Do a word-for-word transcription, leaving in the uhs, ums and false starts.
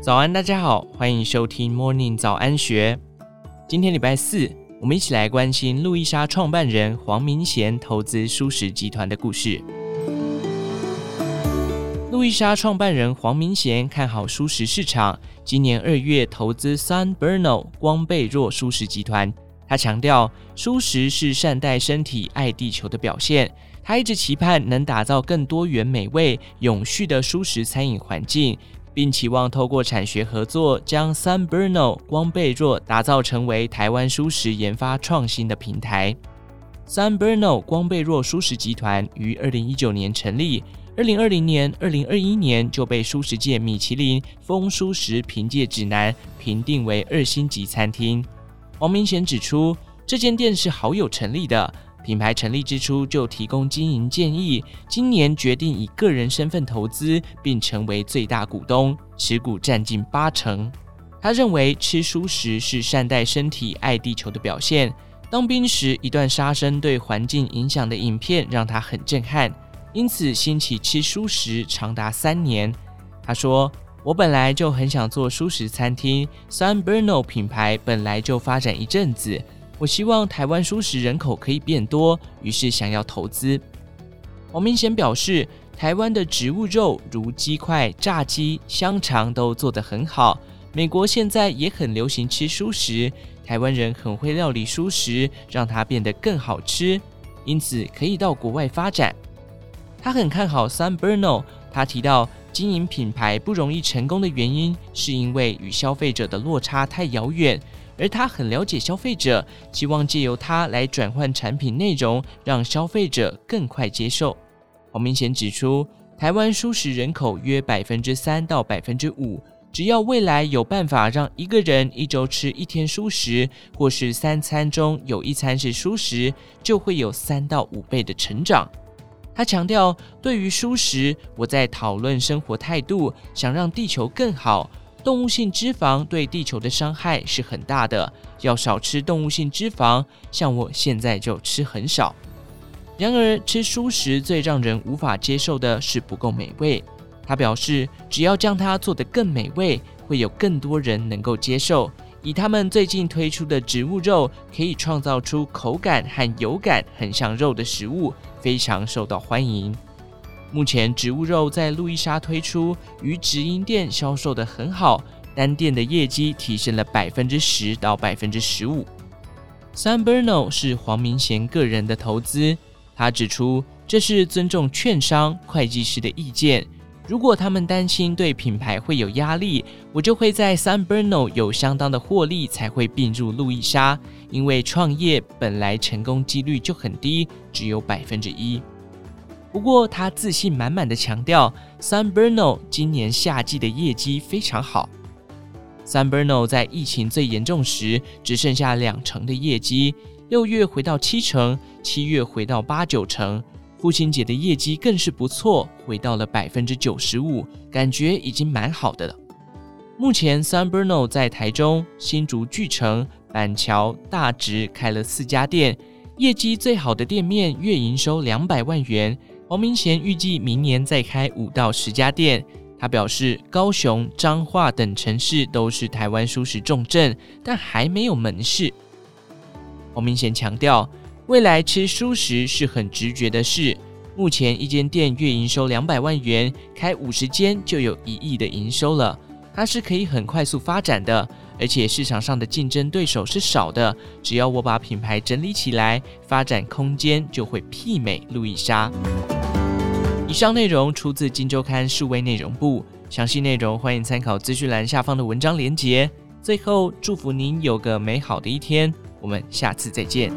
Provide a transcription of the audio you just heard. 早安，大家好，欢迎收听 Morning 早安学。今天礼拜四，我们一起来关心路易莎创办人黄明贤投资蔬食集团的故事。路易莎创办人黄明贤看好蔬食市场，今年二月投资 S U N BRUNO 光贝若蔬食集团。他强调，蔬食是善待身体、爱地球的表现。他一直期盼能打造更多元、美味、永续的蔬食餐饮环境。并期望透过产学合作，将 S U N BRUNO 光贝若打造成为台湾蔬食研发创新的平台。S U N BRUNO 光贝若蔬食集团于二零一九年成立，二零二零年、二零二一年就被蔬食界米其林风蔬食评鉴指南评定为二星级餐厅。黄明贤指出，这间店是好友成立的。品牌成立之初就提供经营建议，今年决定以个人身份投资，并成为最大股东，持股占近八成。他认为吃蔬食是善待身体、爱地球的表现。当兵时，一段杀生对环境影响的影片让他很震撼，因此兴起吃蔬食长达三年。他说：“我本来就很想做蔬食餐厅 ，S U N BRUNO 品牌本来就发展一阵子。”我希望台湾蔬食人口可以变多，于是想要投资。黄明贤表示，台湾的植物肉如鸡块、炸鸡、香肠都做得很好。美国现在也很流行吃蔬食，台湾人很会料理蔬食，让它变得更好吃，因此可以到国外发展。他很看好 S U N BRUNO， 他提到经营品牌不容易成功的原因，是因为与消费者的落差太遥远。而他很了解消费者，期望借由他来转换产品内容，让消费者更快接受。黄明贤指出，台湾蔬食人口约 百分之三 到 百分之五， 只要未来有办法让一个人一周吃一天蔬食，或是三餐中有一餐是蔬食，就会有三到五倍的成长。他强调，对于蔬食，我在讨论生活态度，想让地球更好。动物性脂肪对地球的伤害是很大的，要少吃动物性脂肪，像我现在就吃很少。然而，吃蔬食最让人无法接受的是不够美味。他表示，只要将它做得更美味，会有更多人能够接受。以他们最近推出的植物肉，可以创造出口感和油感很像肉的食物，非常受到欢迎。目前植物肉在路易莎推出，于直营店销售得很好，单店的业绩提升了 百分之十 到 百分之十五。S U N BRUNO 是黄明贤个人的投资，他指出这是尊重券商、会计师的意见。如果他们担心对品牌会有压力，我就会在 S U N BRUNO 有相当的获利才会并入路易莎，因为创业本来成功几率就很低，只有 百分之一。不过他自信满满地强调 S U N BRUNO 今年夏季的业绩非常好。S U N BRUNO 在疫情最严重时只剩下两成的业绩，六月回到七成，七月回到八九成，父亲节的业绩更是不错，回到了 百分之九十五， 感觉已经蛮好的了。目前 S U N BRUNO 在台中、新竹巨城、板桥、大直开了四家店，业绩最好的店面月营收两百万元，黄明贤预计明年再开五到十家店。他表示，高雄、彰化等城市都是台湾蔬食重镇，但还没有门市。黄明贤强调，未来吃蔬食是很直觉的事。目前一间店月营收两百万元，开五十间就有一亿的营收了，它是可以很快速发展的，而且市场上的竞争对手是少的，只要我把品牌整理起来，发展空间就会媲美路易莎。以上内容出自《今周刊》数位内容部，详细内容欢迎参考资讯栏下方的文章连结。最后，祝福您有个美好的一天，我们下次再见。